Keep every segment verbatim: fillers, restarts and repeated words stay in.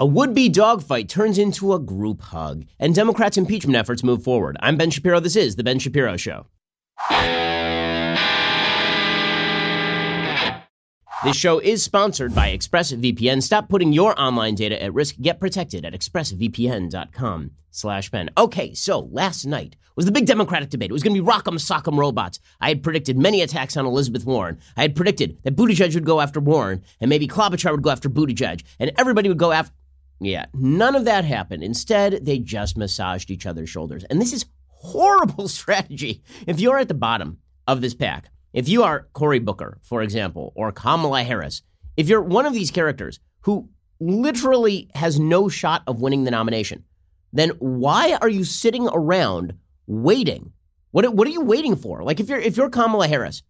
A would-be dogfight turns into a group hug, and Democrats' impeachment efforts move forward. I'm Ben Shapiro. This is The Ben Shapiro Show. This show is sponsored by ExpressVPN. Stop putting your online data at risk. Get protected at expressvpn.com slash Ben. Okay, so last night was the big Democratic debate. It was going to be rock'em sock'em robots. I had predicted many attacks on Elizabeth Warren. I had predicted that Buttigieg would go after Warren, and maybe Klobuchar would go after Buttigieg, and everybody would go after... Yeah, none of that happened. Instead, they just massaged each other's shoulders. And this is horrible strategy if you're at the bottom of this pack. If you are Cory Booker, for example, or Kamala Harris, if you're one of these characters who literally has no shot of winning the nomination, then why are you sitting around waiting? What what are you waiting for? Like if you're if you're Kamala Harris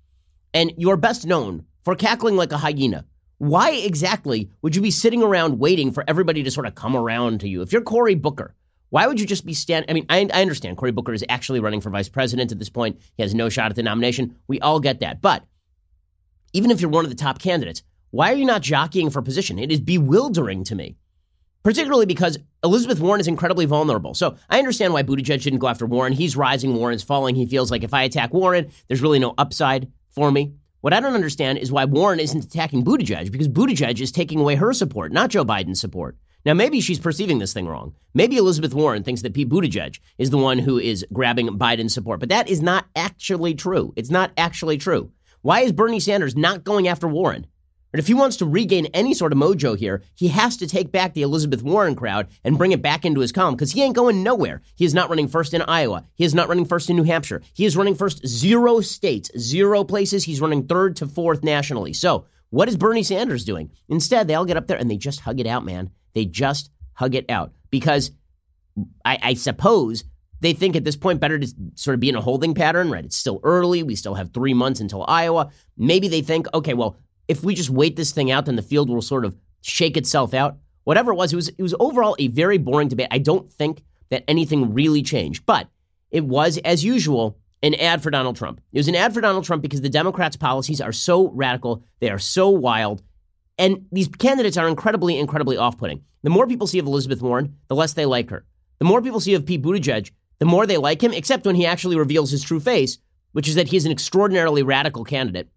and you're best known for cackling like a hyena, why exactly would you be sitting around waiting for everybody to sort of come around to you? If you're Cory Booker, why would you just be standing? I mean, I, I understand Cory Booker is actually running for vice president at this point. He has no shot at the nomination. We all get that. But even if you're one of the top candidates, why are you not jockeying for position? It is bewildering to me, particularly because Elizabeth Warren is incredibly vulnerable. So I understand why Buttigieg didn't go after Warren. He's rising. Warren's falling. He feels like if I attack Warren, there's really no upside for me. What I don't understand is why Warren isn't attacking Buttigieg, because Buttigieg is taking away her support, not Joe Biden's support. Now, maybe she's perceiving this thing wrong. Maybe Elizabeth Warren thinks that Pete Buttigieg is the one who is grabbing Biden's support, but that is not actually true. It's not actually true. Why is Bernie Sanders not going after Warren? And if he wants to regain any sort of mojo here, he has to take back the Elizabeth Warren crowd and bring it back into his column, because he ain't going nowhere. He is not running first in Iowa. He is not running first in New Hampshire. He is running first zero states, zero places. He's running third to fourth nationally. So what is Bernie Sanders doing? Instead, they all get up there and they just hug it out, man. They just hug it out because I, I suppose they think at this point better to sort of be in a holding pattern, right? It's still early. We still have three months until Iowa. Maybe they think, okay, well, if we just wait this thing out, then the field will sort of shake itself out. Whatever it was, it was, it was overall a very boring debate. I don't think that anything really changed, but it was, as usual, an ad for Donald Trump. It was an ad for Donald Trump because the Democrats' policies are so radical. They are so wild. And these candidates are incredibly, incredibly off-putting. The more people see of Elizabeth Warren, the less they like her. The more people see of Pete Buttigieg, the more they like him, except when he actually reveals his true face, which is that he's an extraordinarily radical candidate.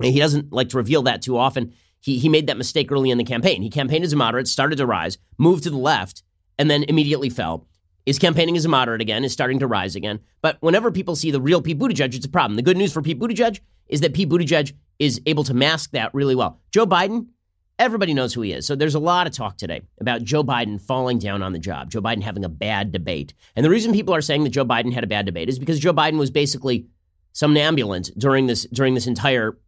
And he doesn't like to reveal that too often. He he made that mistake early in the campaign. He campaigned as a moderate, started to rise, moved to the left, and then immediately fell. Is campaigning as a moderate again, is starting to rise again. But whenever people see the real Pete Buttigieg, it's a problem. The good news for Pete Buttigieg is that Pete Buttigieg is able to mask that really well. Joe Biden, everybody knows who he is. So there's a lot of talk today about Joe Biden falling down on the job, Joe Biden having a bad debate. And the reason people are saying that Joe Biden had a bad debate is because Joe Biden was basically somnambulant during this during this entire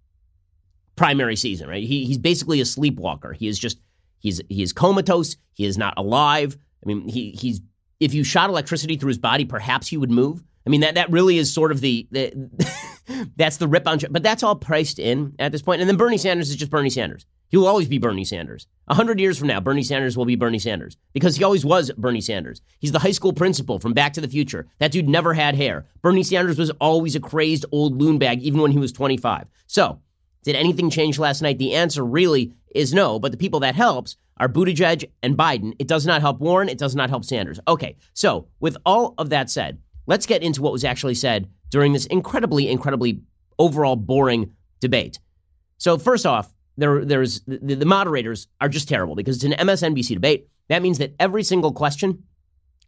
primary season, right? He, he's basically a sleepwalker. He is just, he's he is comatose. He is not alive. I mean, he he's if you shot electricity through his body, perhaps he would move. I mean, that, that really is sort of the, the that's the rip on, but that's all priced in at this point. And then Bernie Sanders is just Bernie Sanders. He will always be Bernie Sanders. A hundred years from now, Bernie Sanders will be Bernie Sanders because he always was Bernie Sanders. He's the high school principal from Back to the Future. That dude never had hair. Bernie Sanders was always a crazed old loonbag, even when he was twenty-five. So did anything change last night? The answer really is no, but the people that helps are Buttigieg and Biden. It does not help Warren. It does not help Sanders. Okay, so with all of that said, let's get into what was actually said during this incredibly, incredibly overall boring debate. So first off, there, there's the, the moderators are just terrible because it's an M S N B C debate. That means that every single question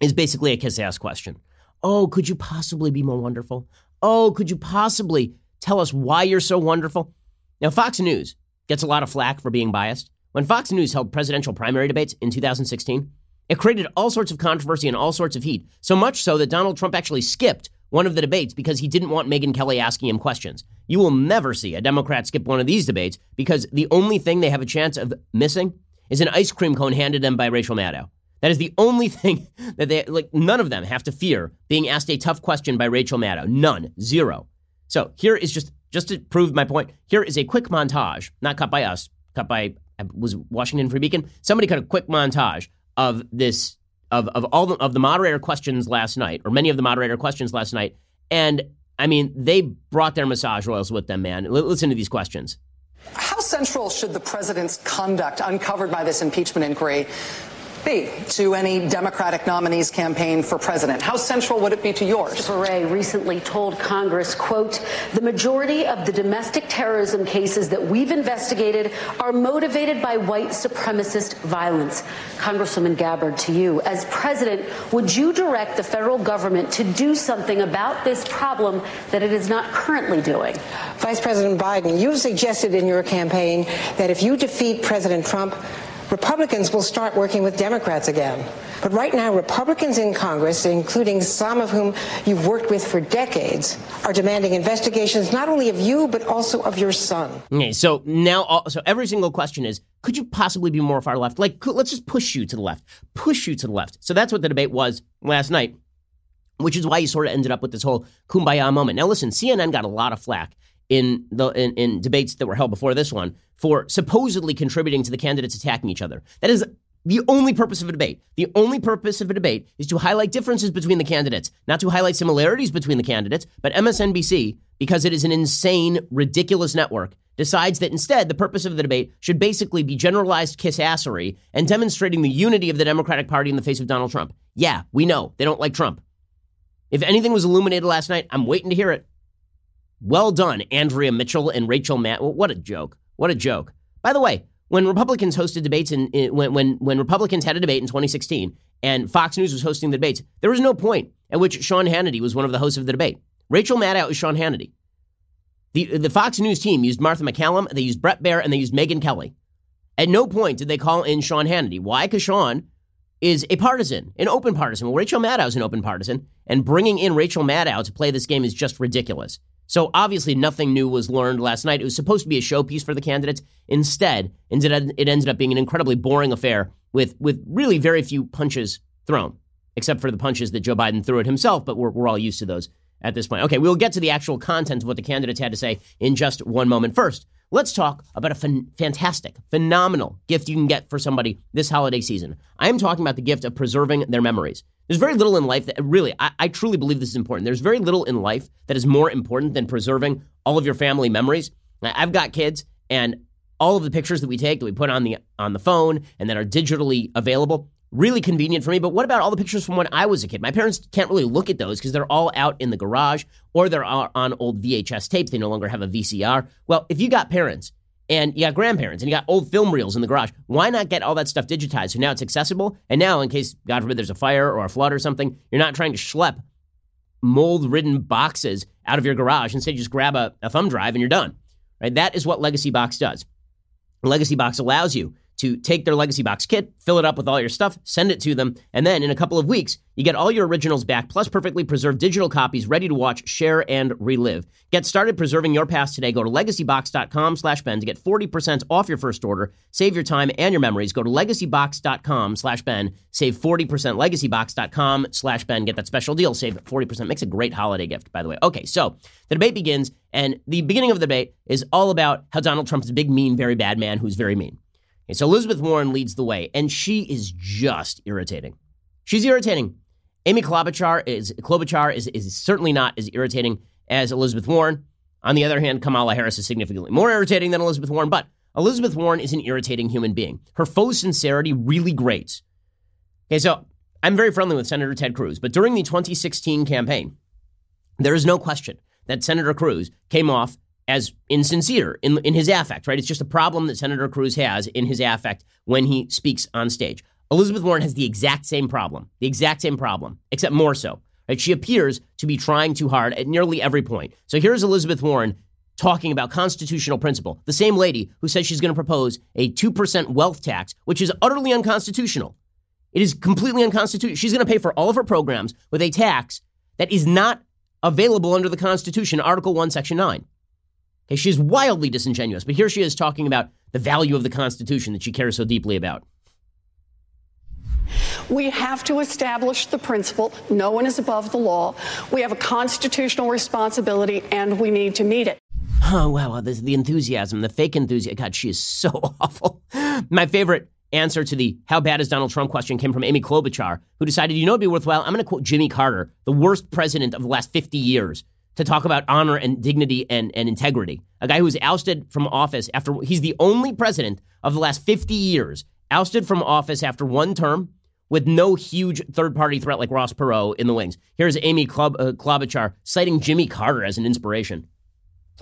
is basically a kiss-ass question. Oh, could you possibly be more wonderful? Oh, could you possibly tell us why you're so wonderful? Now, Fox News gets a lot of flack for being biased. When Fox News held presidential primary debates in two thousand sixteen, it created all sorts of controversy and all sorts of heat, so much so that Donald Trump actually skipped one of the debates because he didn't want Megyn Kelly asking him questions. You will never see a Democrat skip one of these debates because the only thing they have a chance of missing is an ice cream cone handed them by Rachel Maddow. That is the only thing that they, like, none of them have to fear being asked a tough question by Rachel Maddow. None. Zero. So here is just, just to prove my point, here is a quick montage, not cut by us, cut by, was Washington Free Beacon? Somebody cut a quick montage of this, of of all the, of the moderator questions last night, or many of the moderator questions last night. And I mean, they brought their massage oils with them, man. L- listen to these questions. How central should the president's conduct uncovered by this impeachment inquiry be to any Democratic nominee's campaign for president? How central would it be to yours? Mister Beret recently told Congress, quote, the majority of the domestic terrorism cases that we've investigated are motivated by white supremacist violence. Congresswoman Gabbard, to you. As president, would you direct the federal government to do something about this problem that it is not currently doing? Vice President Biden, you suggested in your campaign that if you defeat President Trump, Republicans will start working with Democrats again. But right now, Republicans in Congress, including some of whom you've worked with for decades, are demanding investigations not only of you, but also of your son. Okay, so now, so every single question is, could you possibly be more far left? Like, let's just push you to the left, push you to the left. So that's what the debate was last night, which is why you sort of ended up with this whole kumbaya moment. Now, listen, C N N got a lot of flack in the in, in debates that were held before this one for supposedly contributing to the candidates attacking each other. That is the only purpose of a debate. The only purpose of a debate is to highlight differences between the candidates, not to highlight similarities between the candidates. But M S N B C, because it is an insane, ridiculous network, decides that instead the purpose of the debate should basically be generalized kiss-assery and demonstrating the unity of the Democratic Party in the face of Donald Trump. Yeah, we know they don't like Trump. If anything was illuminated last night, I'm waiting to hear it. Well done, Andrea Mitchell and Rachel Maddow. What a joke. What a joke. By the way, when Republicans hosted debates in, in when, when when Republicans had a debate in twenty sixteen and Fox News was hosting the debates, there was no point at which Sean Hannity was one of the hosts of the debate. Rachel Maddow is Sean Hannity. The, the Fox News team used Martha McCallum, they used Brett Baer, and they used Megyn Kelly. At no point did they call in Sean Hannity. Why? Because Sean is a partisan, an open partisan. Well, Rachel Maddow is an open partisan, and bringing in Rachel Maddow to play this game is just ridiculous. So obviously nothing new was learned last night. It was supposed to be a showpiece for the candidates. Instead, it ended up being an incredibly boring affair with, with really very few punches thrown, except for the punches that Joe Biden threw at himself, but we're, we're all used to those at this point. Okay, we'll get to the actual content of what the candidates had to say in just one moment. First, let's talk about a fan- fantastic, phenomenal gift you can get for somebody this holiday season. I am talking about the gift of preserving their memories. There's very little in life that really, I, I truly believe this is important. There's very little in life that is more important than preserving all of your family memories. I've got kids, and all of the pictures that we take, that we put on the on the phone and that are digitally available, really convenient for me. But what about all the pictures from when I was a kid? My parents can't really look at those because they're all out in the garage or they're on old V H S tapes. They no longer have a V C R. Well, if you got parents and you got grandparents and you got old film reels in the garage, why not get all that stuff digitized so now it's accessible? And now, in case, God forbid, there's a fire or a flood or something, you're not trying to schlep mold-ridden boxes out of your garage. Instead, you just grab a, a thumb drive and you're done. Right? That is what Legacy Box does. Legacy Box allows you to take their Legacy Box kit, fill it up with all your stuff, send it to them, and then in a couple of weeks, you get all your originals back, plus perfectly preserved digital copies ready to watch, share, and relive. Get started preserving your past today. Go to legacybox.com slash Ben to get forty percent off your first order. Save your time and your memories. Go to legacybox.com slash Ben. Save forty percent. Legacybox.com slash Ben. Get that special deal. Save forty percent. Makes a great holiday gift, by the way. Okay, so the debate begins, and the beginning of the debate is all about how Donald Trump is a big, mean, very bad man who's very mean. Okay, so Elizabeth Warren leads the way, and she is just irritating. She's irritating. Amy Klobuchar is Klobuchar is, is certainly not as irritating as Elizabeth Warren. On the other hand, Kamala Harris is significantly more irritating than Elizabeth Warren, but Elizabeth Warren is an irritating human being. Her faux sincerity really grates. Okay, so I'm very friendly with Senator Ted Cruz, but during the twenty sixteen campaign, there is no question that Senator Cruz came off as insincere in, in his affect, right? It's just a problem that Senator Cruz has in his affect when he speaks on stage. Elizabeth Warren has the exact same problem, the exact same problem, except more so, right? She appears to be trying too hard at nearly every point. So here's Elizabeth Warren talking about constitutional principle, the same lady who says she's going to propose a two percent wealth tax, which is utterly unconstitutional. It is completely unconstitutional. She's going to pay for all of her programs with a tax that is not available under the Constitution, Article one, Section nine. Okay, she's wildly disingenuous, but here she is talking about the value of the Constitution that she cares so deeply about. We have to establish the principle, no one is above the law. We have a constitutional responsibility, and we need to meet it. Oh, wow, this, the enthusiasm, the fake enthusiasm. God, she is so awful. My favorite answer to the how bad is Donald Trump question came from Amy Klobuchar, who decided, you know, it'd be worthwhile. I'm going to quote Jimmy Carter, the worst president of the last fifty years. To talk about honor and dignity and, and integrity. A guy who was ousted from office after, he's the only president of the last fifty years, ousted from office after one term, with no huge third-party threat like Ross Perot in the wings. Here's Amy Klob- uh, Klobuchar citing Jimmy Carter as an inspiration.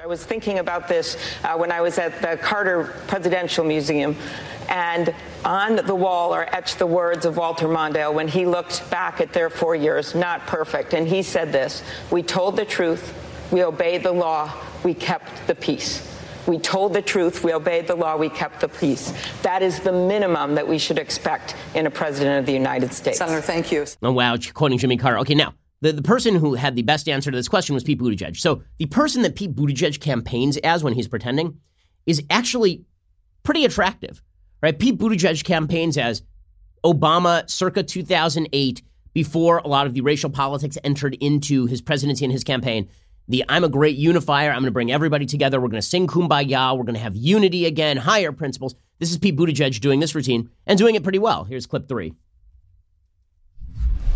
I was thinking about this uh, when I was at the Carter Presidential Museum, and on the wall are etched the words of Walter Mondale when he looked back at their four years, not perfect. And he said this, "We told the truth, we obeyed the law, we kept the peace. We told the truth, we obeyed the law, we kept the peace." That is the minimum that we should expect in a president of the United States. Senator, thank you. Oh, wow, quoting Jimmy Carter. Okay, now. The, the person who had the best answer to this question was Pete Buttigieg. So the person that Pete Buttigieg campaigns as when he's pretending is actually pretty attractive, right? Pete Buttigieg campaigns as Obama circa two thousand eight, before a lot of the racial politics entered into his presidency and his campaign. The I'm a great unifier. I'm going to bring everybody together. We're going to sing Kumbaya. We're going to have unity again, higher principles. This is Pete Buttigieg doing this routine and doing it pretty well. Here's clip three.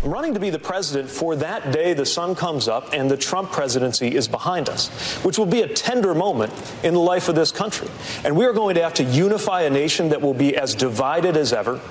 Running to be the president for that day the sun comes up and the Trump presidency is behind us, which will be a tender moment in the life of this country. And we are going to have to unify a nation that will be as divided as ever,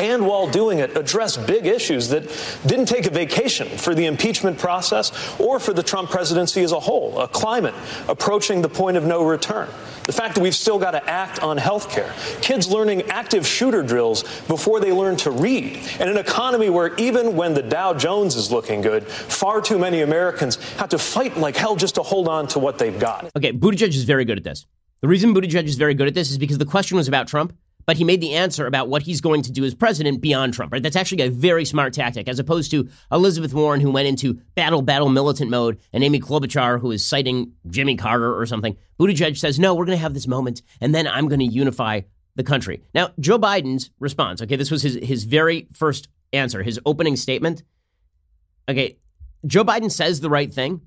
and while doing it, address big issues that didn't take a vacation for the impeachment process or for the Trump presidency as a whole, a climate approaching the point of no return. The fact that we've still got to act on health care, kids learning active shooter drills before they learn to read, and an economy where even when the Dow Jones is looking good, far too many Americans have to fight like hell just to hold on to what they've got. Okay, Buttigieg is very good at this. The reason Buttigieg is very good at this is because the question was about Trump, but he made the answer about what he's going to do as president beyond Trump, right? That's actually a very smart tactic, as opposed to Elizabeth Warren, who went into battle, battle, militant mode, and Amy Klobuchar, who is citing Jimmy Carter or something. Buttigieg says, no, we're going to have this moment, and then I'm going to unify the country. Now, Joe Biden's response, okay, this was his, his very first answer, his opening statement. Okay, Joe Biden says the right thing,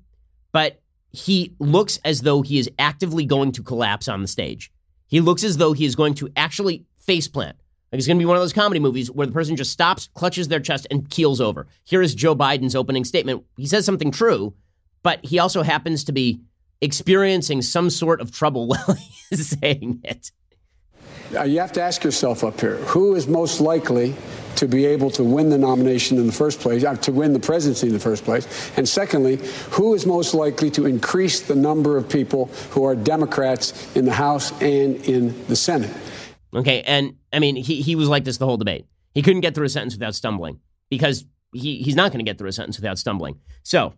but he looks as though he is actively going to collapse on the stage. He looks as though he is going to actually faceplant. Like it's going to be one of those comedy movies where the person just stops, clutches their chest, and keels over. Here is Joe Biden's opening statement. He says something true, but he also happens to be experiencing some sort of trouble while he's saying it. You have to ask yourself up here, who is most likely to be able to win the nomination in the first place, to win the presidency in the first place? And secondly, who is most likely to increase the number of people who are Democrats in the House and in the Senate? Okay, and I mean, he, he was like this the whole debate. He couldn't get through a sentence without stumbling because he, he's not going to get through a sentence without stumbling. So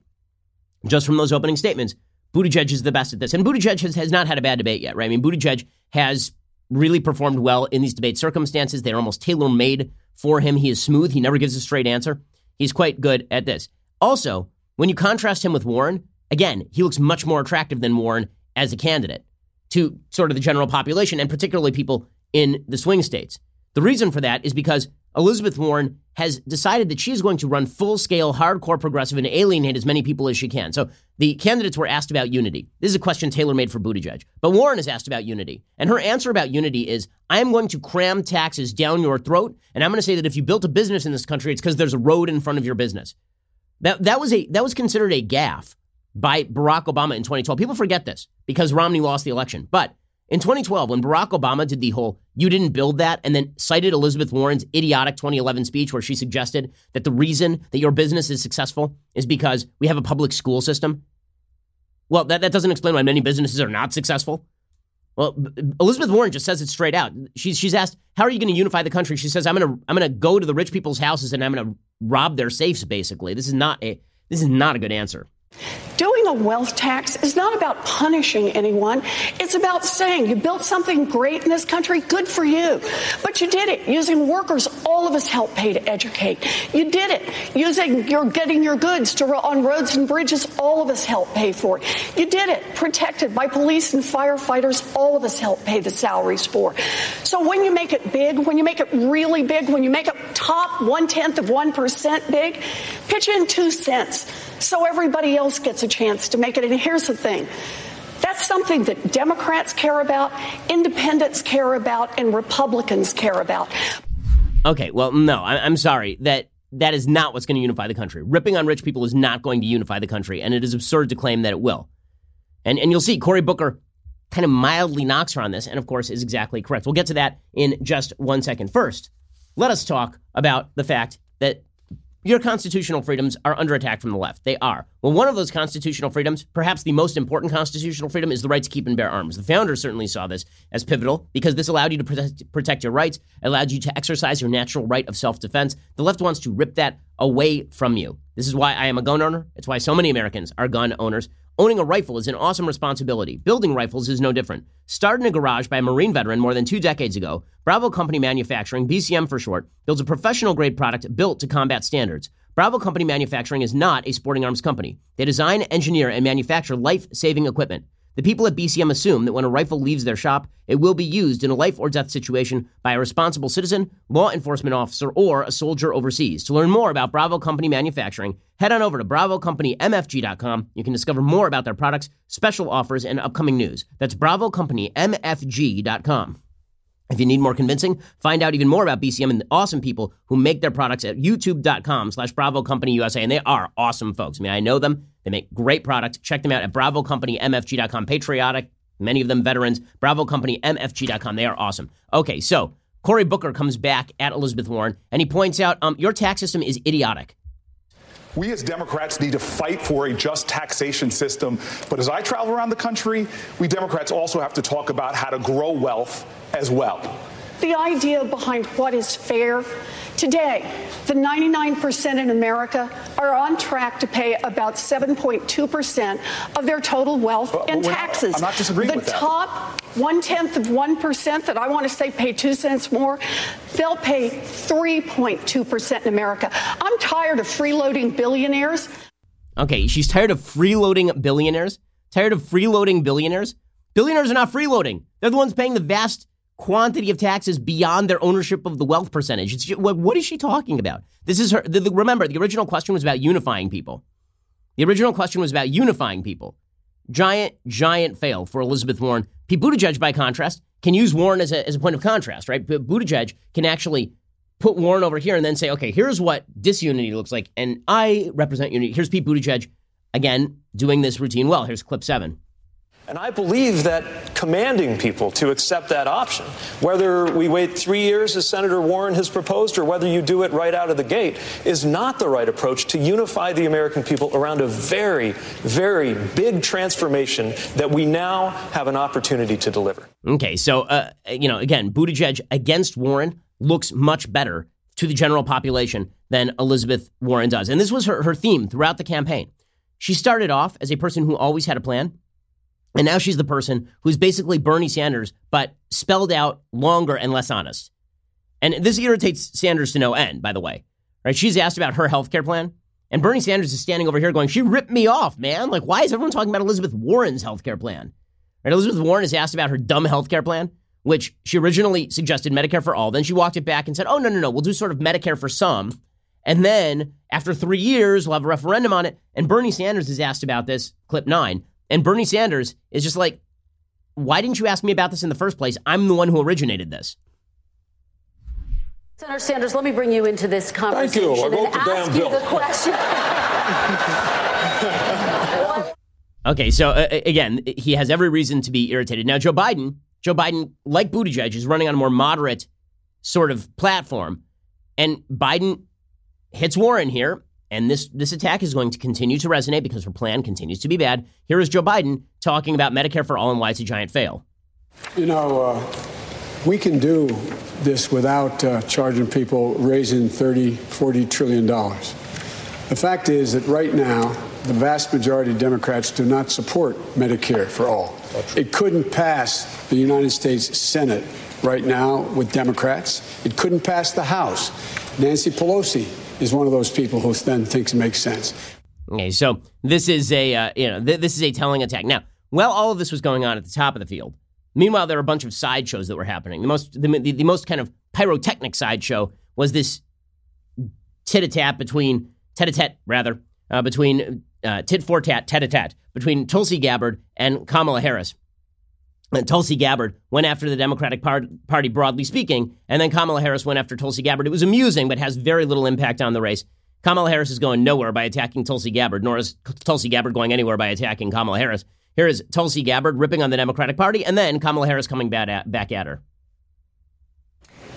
just from those opening statements, Buttigieg is the best at this. And Buttigieg has, has not had a bad debate yet, right? I mean, Buttigieg has really performed well in these debate circumstances. They're almost tailor-made for him. He is smooth. He never gives a straight answer. He's quite good at this. Also, when you contrast him with Warren, again, he looks much more attractive than Warren as a candidate to sort of the general population, and particularly people in the swing states. The reason for that is because Elizabeth Warren has decided that she is going to run full-scale, hardcore progressive and alienate as many people as she can. So the candidates were asked about unity. This is a question tailor-made for Buttigieg. But Warren is asked about unity. And her answer about unity is, I'm going to cram taxes down your throat, and I'm going to say that if you built a business in this country, it's because there's a road in front of your business. That, that was a that was considered a gaffe by Barack Obama in twenty twelve. People forget this because Romney lost the election. But in twenty twelve, when Barack Obama did the whole, you didn't build that, and then cited Elizabeth Warren's idiotic twenty eleven speech where she suggested that the reason that your business is successful is because we have a public school system. Well, that, that doesn't explain why many businesses are not successful. Well, Elizabeth Warren just says it straight out. She's, she's asked, how are you going to unify the country? She says, I'm going to I'm going to go to the rich people's houses and I'm going to rob their safes, basically. This is not a this is not a good answer. Doing a wealth tax is not about punishing anyone. It's about saying you built something great in this country, good for you. But you did it using workers all of us help pay to educate. You did it using your getting your goods to on roads and bridges, all of us help pay for it. You did it protected by police and firefighters, all of us help pay the salaries for. So when you make it big, when you make it really big, when you make it top one-tenth of one percent big, pitch in two cents so everybody else gets a chance to make it. And here's the thing. That's something that Democrats care about, independents care about, and Republicans care about. Okay, well, no, I'm sorry. That that is not what's going to unify the country. Ripping on rich people is not going to unify the country, and it is absurd to claim that it will. And and you'll see Cory Booker kind of mildly knocks her on this, and of course is exactly correct. We'll get to that in just one second. First, let us talk about the fact that your constitutional freedoms are under attack from the left. They are. Well, one of those constitutional freedoms, perhaps the most important constitutional freedom, is the right to keep and bear arms. The founders certainly saw this as pivotal because this allowed you to protect, protect your rights, allowed you to exercise your natural right of self-defense. The left wants to rip that away from you. This is why I am a gun owner. It's why so many Americans are gun owners. Owning a rifle is an awesome responsibility. Building rifles is no different. Started in a garage by a Marine veteran more than two decades ago, Bravo Company Manufacturing, B C M for short, builds a professional-grade product built to combat standards. Bravo Company Manufacturing is not a sporting arms company. They design, engineer, and manufacture life-saving equipment. The people at B C M assume that when a rifle leaves their shop, it will be used in a life or death situation by a responsible citizen, law enforcement officer, or a soldier overseas. To learn more about Bravo Company Manufacturing, head on over to bravo company m f g dot com. You can discover more about their products, special offers, and upcoming news. That's bravo company m f g dot com. If you need more convincing, find out even more about B C M and the awesome people who make their products at youtube dot com slash bravo company U S A. And they are awesome folks. I mean, I know them. They make great products. Check them out at bravo company m f g dot com. Patriotic, many of them veterans. bravo company m f g dot com. They are awesome. Okay, so Cory Booker comes back at Elizabeth Warren, and he points out, um, your tax system is idiotic. We as Democrats need to fight for a just taxation system. But as I travel around the country, we Democrats also have to talk about how to grow wealth as well. The idea behind what is fair today, the ninety-nine percent in America are on track to pay about seven point two percent of their total wealth in taxes. I'm not disagreeing with that. The top one-tenth of one percent that I want to say pay two cents more, they'll pay three point two percent in America. I'm tired of freeloading billionaires. Okay, she's tired of freeloading billionaires? Tired of freeloading billionaires? Billionaires are not freeloading. They're the ones paying the vast quantity of taxes beyond their ownership of the wealth percentage. It's just, what, what is she talking about? This is her. The, the, remember, the original question was about unifying people. The original question was about unifying people. Giant, giant fail for Elizabeth Warren. Pete Buttigieg, by contrast, can use Warren as a, as a point of contrast, right? But Buttigieg can actually put Warren over here and then say, okay, here's what disunity looks like, and I represent unity. Here's Pete Buttigieg, again, doing this routine well. Here's clip seven. And I believe that commanding people to accept that option, whether we wait three years as Senator Warren has proposed or whether you do it right out of the gate, is not the right approach to unify the American people around a very, very big transformation that we now have an opportunity to deliver. Okay, so, uh, you know, again, Buttigieg against Warren looks much better to the general population than Elizabeth Warren does. And this was her, her theme throughout the campaign. She started off as a person who always had a plan. And now she's the person who's basically Bernie Sanders, but spelled out longer and less honest. And this irritates Sanders to no end, by the way. Right? She's asked about her health care plan. And Bernie Sanders is standing over here going, she ripped me off, man. Like, why is everyone talking about Elizabeth Warren's health care plan? Right? Elizabeth Warren is asked about her dumb health care plan, which she originally suggested Medicare for all. Then she walked it back and said, oh, no, no, no, we'll do sort of Medicare for some. And then after three years, we'll have a referendum on it. And Bernie Sanders is asked about this, clip nine. And Bernie Sanders is just like, why didn't you ask me about this in the first place? I'm the one who originated this. Senator Sanders, let me bring you into this conversation. Thank you. I wrote the damn bill. And ask you the question. Okay, so uh, again, he has every reason to be irritated. Now, Joe Biden, Joe Biden, like Buttigieg, is running on a more moderate sort of platform. And Biden hits Warren here. And this, this attack is going to continue to resonate because her plan continues to be bad. Here is Joe Biden talking about Medicare for all and why it's a giant fail. You know, uh, we can do this without uh, charging people raising thirty, forty trillion dollars. The fact is that right now, the vast majority of Democrats do not support Medicare for all. It couldn't pass the United States Senate right now with Democrats. It couldn't pass the House. Nancy Pelosi is one of those people who then thinks it makes sense. Okay, so this is a uh, you know th- this is a telling attack. Now, while all of this was going on at the top of the field, meanwhile there were a bunch of sideshows that were happening. The most the, the, the most kind of pyrotechnic sideshow was this tit-a-tat between tit-a-tat rather uh, between uh, tit-for-tat tit-a-tat between Tulsi Gabbard and Kamala Harris. And Tulsi Gabbard went after the Democratic Party, broadly speaking, and then Kamala Harris went after Tulsi Gabbard. It was amusing, but has very little impact on the race. Kamala Harris is going nowhere by attacking Tulsi Gabbard, nor is Tulsi Gabbard going anywhere by attacking Kamala Harris. Here is Tulsi Gabbard ripping on the Democratic Party, and then Kamala Harris coming back at her.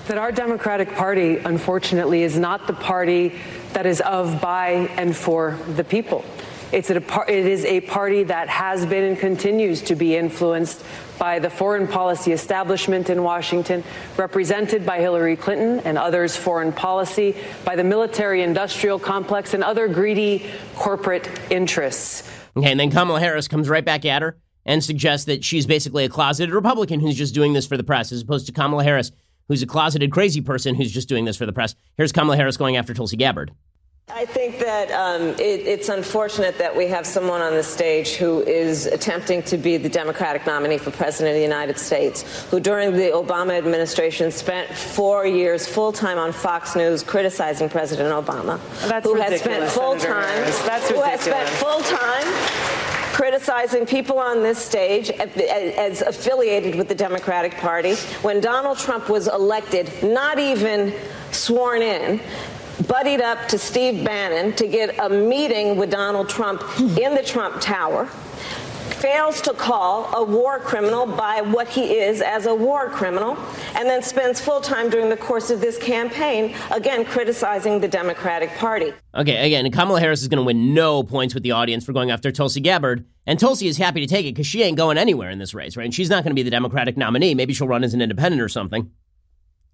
that our Democratic Party, unfortunately, is not the party that is of, by, and for the people. It's a, it is a party that has been and continues to be influenced by the foreign policy establishment in Washington, represented by Hillary Clinton and others' foreign policy, by the military-industrial complex and other greedy corporate interests. Okay, and then Kamala Harris comes right back at her and suggests that she's basically a closeted Republican who's just doing this for the press, as opposed to Kamala Harris, who's a closeted crazy person who's just doing this for the press. Here's Kamala Harris going after Tulsi Gabbard. I think that um, it, it's unfortunate that we have someone on the stage who is attempting to be the Democratic nominee for president of the United States, who during the Obama administration spent four years full time on Fox News criticizing President Obama, That's who has spent full Senator time, That's who has spent full time. criticizing people on this stage as affiliated with the Democratic Party. When Donald Trump was elected, not even sworn in, buddied up to Steve Bannon to get a meeting with Donald Trump in the Trump Tower, fails to call a war criminal by what he is as a war criminal, and then spends full time during the course of this campaign, again, criticizing the Democratic Party. Okay, again, Kamala Harris is going to win no points with the audience for going after Tulsi Gabbard. And Tulsi is happy to take it because she ain't going anywhere in this race, right? And she's not going to be the Democratic nominee. Maybe she'll run as an independent or something.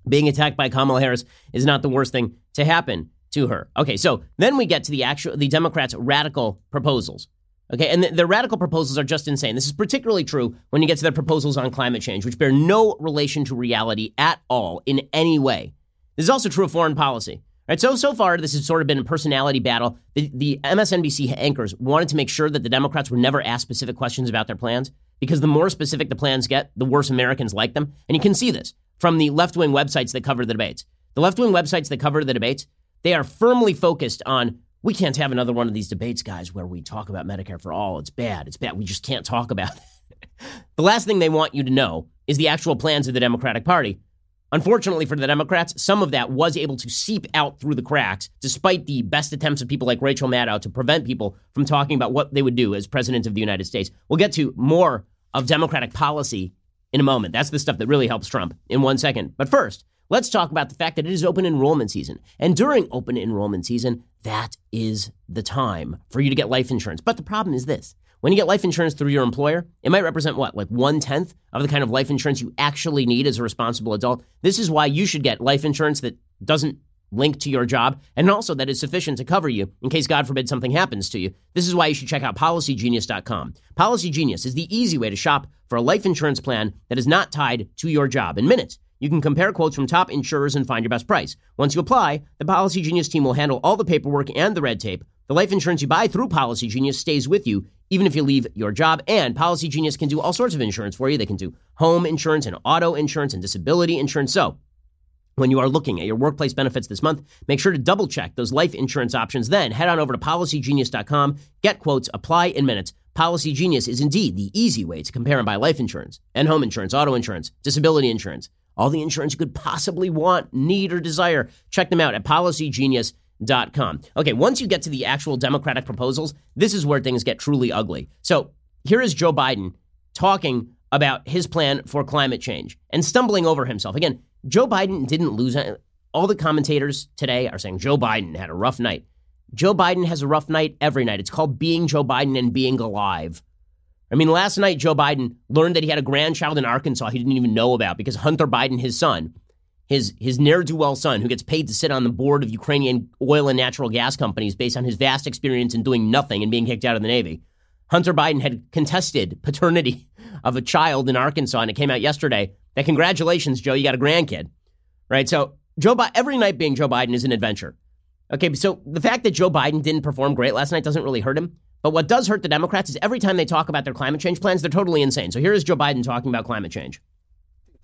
Being attacked by Kamala Harris is not the worst thing to happen to her. Okay, so then we get to the actual, the Democrats' radical proposals. Okay, and the, the radical proposals are just insane. This is particularly true when you get to their proposals on climate change, which bear no relation to reality at all in any way. This is also true of foreign policy. Right, so, so far, this has sort of been a personality battle. The, the M S N B C anchors wanted to make sure that the Democrats were never asked specific questions about their plans, because the more specific the plans get, the worse Americans like them. And you can see this from the left-wing websites that cover the debates. The left-wing websites that cover the debates, they are firmly focused on, we can't have another one of these debates, guys, where we talk about Medicare for all. It's bad. It's bad. We just can't talk about it. The last thing they want you to know is the actual plans of the Democratic Party. Unfortunately for the Democrats, some of that was able to seep out through the cracks, despite the best attempts of people like Rachel Maddow to prevent people from talking about what they would do as president of the United States. We'll get to more of Democratic policy in a moment. That's the stuff that really helps Trump in one second. But first, let's talk about the fact that it is open enrollment season. And during open enrollment season, that is the time for you to get life insurance. But the problem is this. When you get life insurance through your employer, it might represent what, like one-tenth of the kind of life insurance you actually need as a responsible adult. This is why you should get life insurance that doesn't link to your job, and also that is sufficient to cover you in case, God forbid, something happens to you. This is why you should check out Policy Genius dot com. PolicyGenius is the easy way to shop for a life insurance plan that is not tied to your job. In minutes, you can compare quotes from top insurers and find your best price. Once you apply, the PolicyGenius team will handle all the paperwork and the red tape. The life insurance you buy through PolicyGenius stays with you, even if you leave your job. And PolicyGenius can do all sorts of insurance for you. They can do home insurance and auto insurance and disability insurance. So when you are looking at your workplace benefits this month, make sure to double check those life insurance options. Then head on over to Policy Genius dot com, get quotes, apply in minutes. PolicyGenius is indeed the easy way to compare and buy life insurance and home insurance, auto insurance, disability insurance, all the insurance you could possibly want, need, or desire. Check them out at Policy Genius dot com. Dot com. Okay, once you get to the actual Democratic proposals, this is where things get truly ugly. So here is Joe Biden talking about his plan for climate change and stumbling over himself. Again, Joe Biden didn't lose. All the commentators today are saying Joe Biden had a rough night. Joe Biden has a rough night every night. It's called being Joe Biden and being alive. I mean, last night, Joe Biden learned that he had a grandchild in Arkansas he didn't even know about because Hunter Biden, his son, His his ne'er-do-well son, who gets paid to sit on the board of Ukrainian oil and natural gas companies based on his vast experience in doing nothing and being kicked out of the Navy. Hunter Biden had contested paternity of a child in Arkansas, and it came out yesterday that congratulations, Joe, you got a grandkid, right? So Joe, Bi- every night being Joe Biden is an adventure. Okay, so the fact that Joe Biden didn't perform great last night doesn't really hurt him. But what does hurt the Democrats is every time they talk about their climate change plans, they're totally insane. So here is Joe Biden talking about climate change.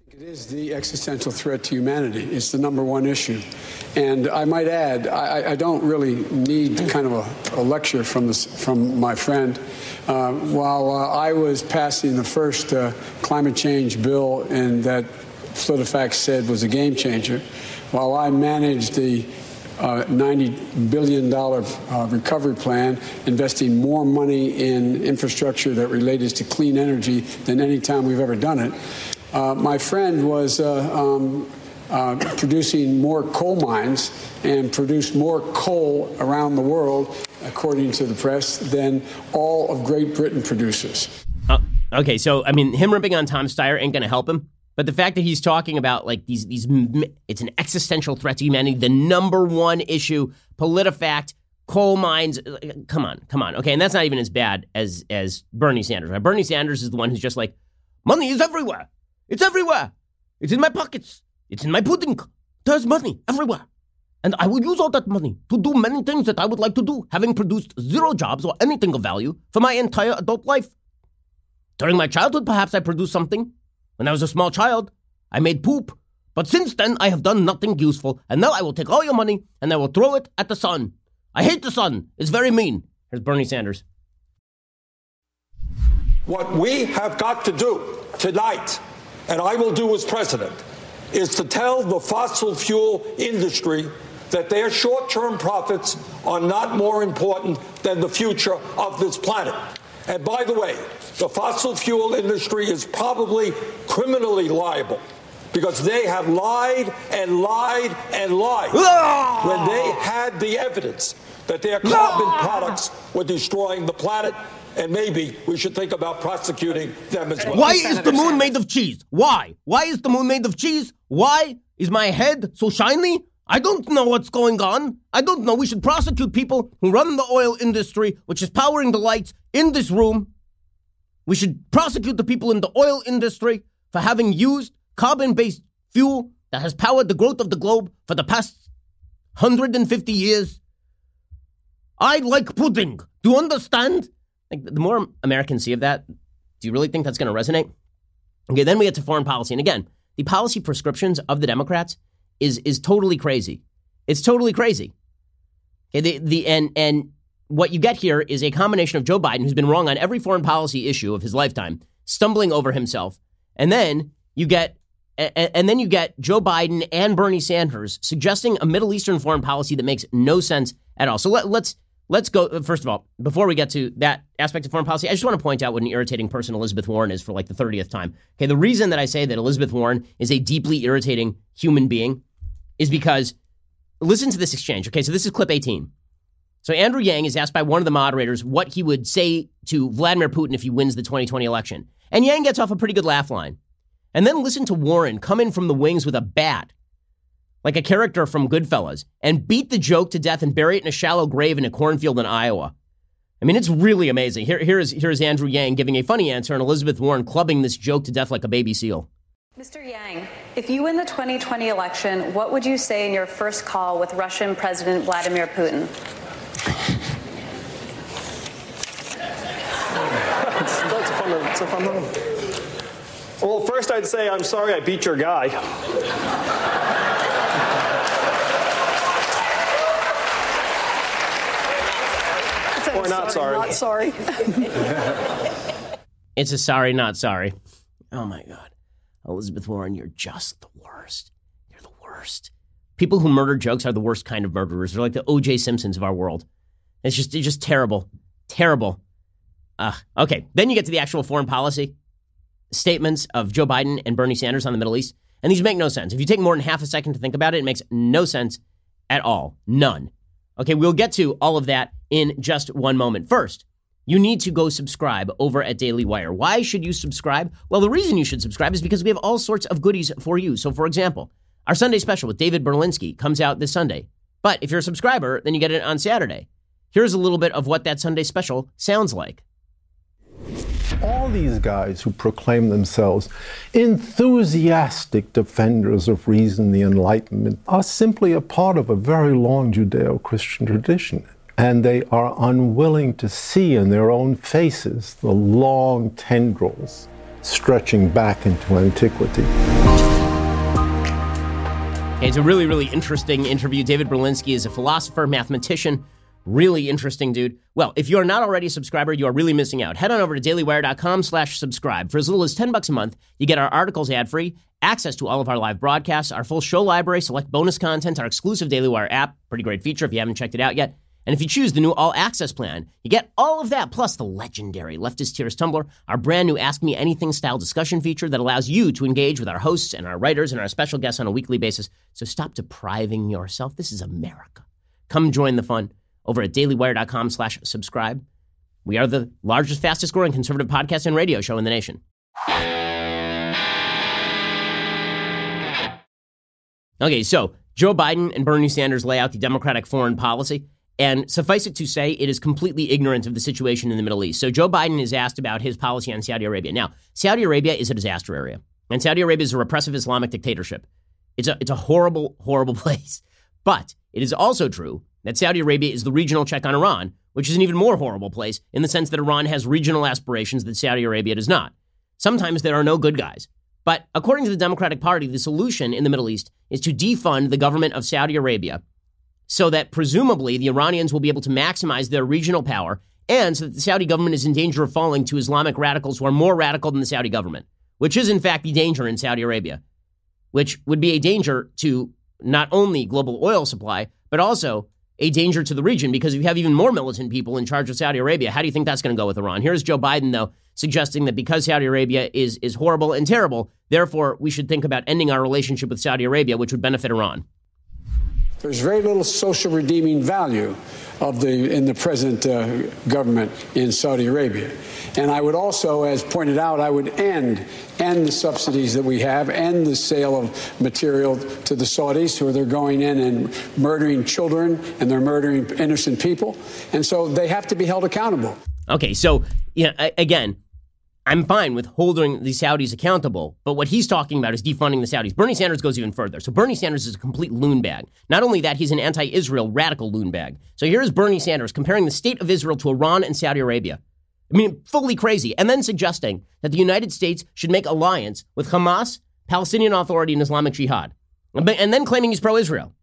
It is the existential threat to humanity. It's the number one issue. And I might add, I, I don't really need kind of a, a lecture from this, from my friend. Uh, while uh, I was passing the first uh, climate change bill, and that PolitiFact said was a game changer, while I managed the Uh, ninety billion dollars uh, recovery plan, investing more money in infrastructure that related to clean energy than any time we've ever done it. Uh, my friend was uh, um, uh, producing more coal mines and produce more coal around the world, according to the press, than all of Great Britain produces. Uh, okay, so, I mean, him ripping on Tom Steyer ain't going to help him. But the fact that he's talking about, like, these, these, it's an existential threat to humanity, the number one issue, PolitiFact, coal mines, come on, come on. Okay, and that's not even as bad as as Bernie Sanders. Right? Bernie Sanders is the one who's just like, money is everywhere. It's everywhere. It's in my pockets. It's in my pudding. There's money everywhere. And I will use all that money to do many things that I would like to do, having produced zero jobs or anything of value for my entire adult life. During my childhood, perhaps I produced something. When I was a small child, I made poop. But since then, I have done nothing useful. And now I will take all your money and I will throw it at the sun. I hate the sun. It's very mean. Here's Bernie Sanders. What we have got to do tonight, and I will do as president, is to tell the fossil fuel industry that their short-term profits are not more important than the future of this planet. And by the way, the fossil fuel industry is probably criminally liable because they have lied and lied and lied ah! when they had the evidence that their carbon ah! products were destroying the planet. And maybe we should think about prosecuting them as well. Why is the moon made of cheese? Why? Why is the moon made of cheese? Why is my head so shiny? I don't know what's going on. I don't know. We should prosecute people who run the oil industry, which is powering the lights in this room. We should prosecute the people in the oil industry for having used carbon-based fuel that has powered the growth of the globe for the past one hundred fifty years. I like pudding. Do you understand? Like, the more Americans see of that, do you really think that's going to resonate? Okay, then we get to foreign policy. And again, the policy prescriptions of the Democrats is is totally crazy. It's totally crazy. Okay, the, the and and what you get here is a combination of Joe Biden, who's been wrong on every foreign policy issue of his lifetime, stumbling over himself. And then you get and then you get Joe Biden and Bernie Sanders suggesting a Middle Eastern foreign policy that makes no sense at all. So let, let's Let's go, first of all, before we get to that aspect of foreign policy, I just want to point out what an irritating person Elizabeth Warren is for like the thirtieth time. Okay, the reason that I say that Elizabeth Warren is a deeply irritating human being is because, listen to this exchange. Okay, so this is clip eighteen. So Andrew Yang is asked by one of the moderators what he would say to Vladimir Putin if he wins the twenty twenty election. And Yang gets off a pretty good laugh line. And then listen to Warren come in from the wings with a bat, like a character from Goodfellas, and beat the joke to death and bury it in a shallow grave in a cornfield in Iowa. I mean, it's really amazing. Here, here is here is Andrew Yang giving a funny answer and Elizabeth Warren clubbing this joke to death like a baby seal. Mister Yang, if you win the twenty twenty election, what would you say in your first call with Russian President Vladimir Putin? that's, that's a fun, that's a fun moment. Well, first I'd say, I'm sorry I beat your guy. Or not sorry. Not sorry. It's a sorry, not sorry. Oh, my God. Elizabeth Warren, you're just the worst. You're the worst. People who murder jokes are the worst kind of murderers. They're like the O J. Simpsons of our world. It's just it's just terrible. Terrible. Uh, okay, then you get to the actual foreign policy statements of Joe Biden and Bernie Sanders on the Middle East. And these make no sense. If you take more than half a second to think about it, it makes no sense at all. None. Okay, we'll get to all of that in just one moment. First, you need to go subscribe over at Daily Wire. Why should you subscribe? Well, the reason you should subscribe is because we have all sorts of goodies for you. So, for example, our Sunday special with David Berlinski comes out this Sunday. But if you're a subscriber, then you get it on Saturday. Here's a little bit of what that Sunday special sounds like. All these guys who proclaim themselves enthusiastic defenders of reason and the Enlightenment are simply a part of a very long Judeo-Christian tradition. And they are unwilling to see in their own faces the long tendrils stretching back into antiquity. It's a really, really interesting interview. David Berlinski is a philosopher, mathematician, really interesting dude. Well, if you're not already a subscriber, you are really missing out. Head on over to dailywire.com slash subscribe. For as little as ten bucks a month, you get our articles ad-free, access to all of our live broadcasts, our full show library, select bonus content, our exclusive Daily Wire app, pretty great feature if you haven't checked it out yet, And if you choose the new all-access plan, you get all of that, plus the legendary Leftist Tears Tumblr, our brand new Ask Me Anything-style discussion feature that allows you to engage with our hosts and our writers and our special guests on a weekly basis. So stop depriving yourself. This is America. Come join the fun over at dailywire.com slash subscribe. We are the largest, fastest-growing conservative podcast and radio show in the nation. Okay, so Joe Biden and Bernie Sanders lay out the Democratic foreign policy. And suffice it to say, it is completely ignorant of the situation in the Middle East. So Joe Biden is asked about his policy on Saudi Arabia. Now, Saudi Arabia is a disaster area, and Saudi Arabia is a repressive Islamic dictatorship. It's a, it's a horrible, horrible place. But it is also true that Saudi Arabia is the regional check on Iran, which is an even more horrible place in the sense that Iran has regional aspirations that Saudi Arabia does not. Sometimes there are no good guys. But according to the Democratic Party, the solution in the Middle East is to defund the government of Saudi Arabia, so that presumably the Iranians will be able to maximize their regional power, and so that the Saudi government is in danger of falling to Islamic radicals who are more radical than the Saudi government, which is in fact the danger in Saudi Arabia, which would be a danger to not only global oil supply, but also a danger to the region, because if you have even more militant people in charge of Saudi Arabia, how do you think that's going to go with Iran? Here's Joe Biden, though, suggesting that because Saudi Arabia is is horrible and terrible, therefore we should think about ending our relationship with Saudi Arabia, which would benefit Iran. There's very little social redeeming value of the in the present uh, government in Saudi Arabia. And I would also, as pointed out, I would end end the subsidies that we have, end the sale of material to the Saudis, who they're going in and murdering children and they're murdering innocent people. And so they have to be held accountable. Okay, so yeah, I, again, I'm fine with holding the Saudis accountable, but what he's talking about is defunding the Saudis. Bernie Sanders goes even further. So Bernie Sanders is a complete loon bag. Not only that, he's an anti-Israel radical loon bag. So here's Bernie Sanders comparing the state of Israel to Iran and Saudi Arabia. I mean, fully crazy. And then suggesting that the United States should make alliance with Hamas, Palestinian Authority, and Islamic Jihad. And then claiming he's pro-Israel.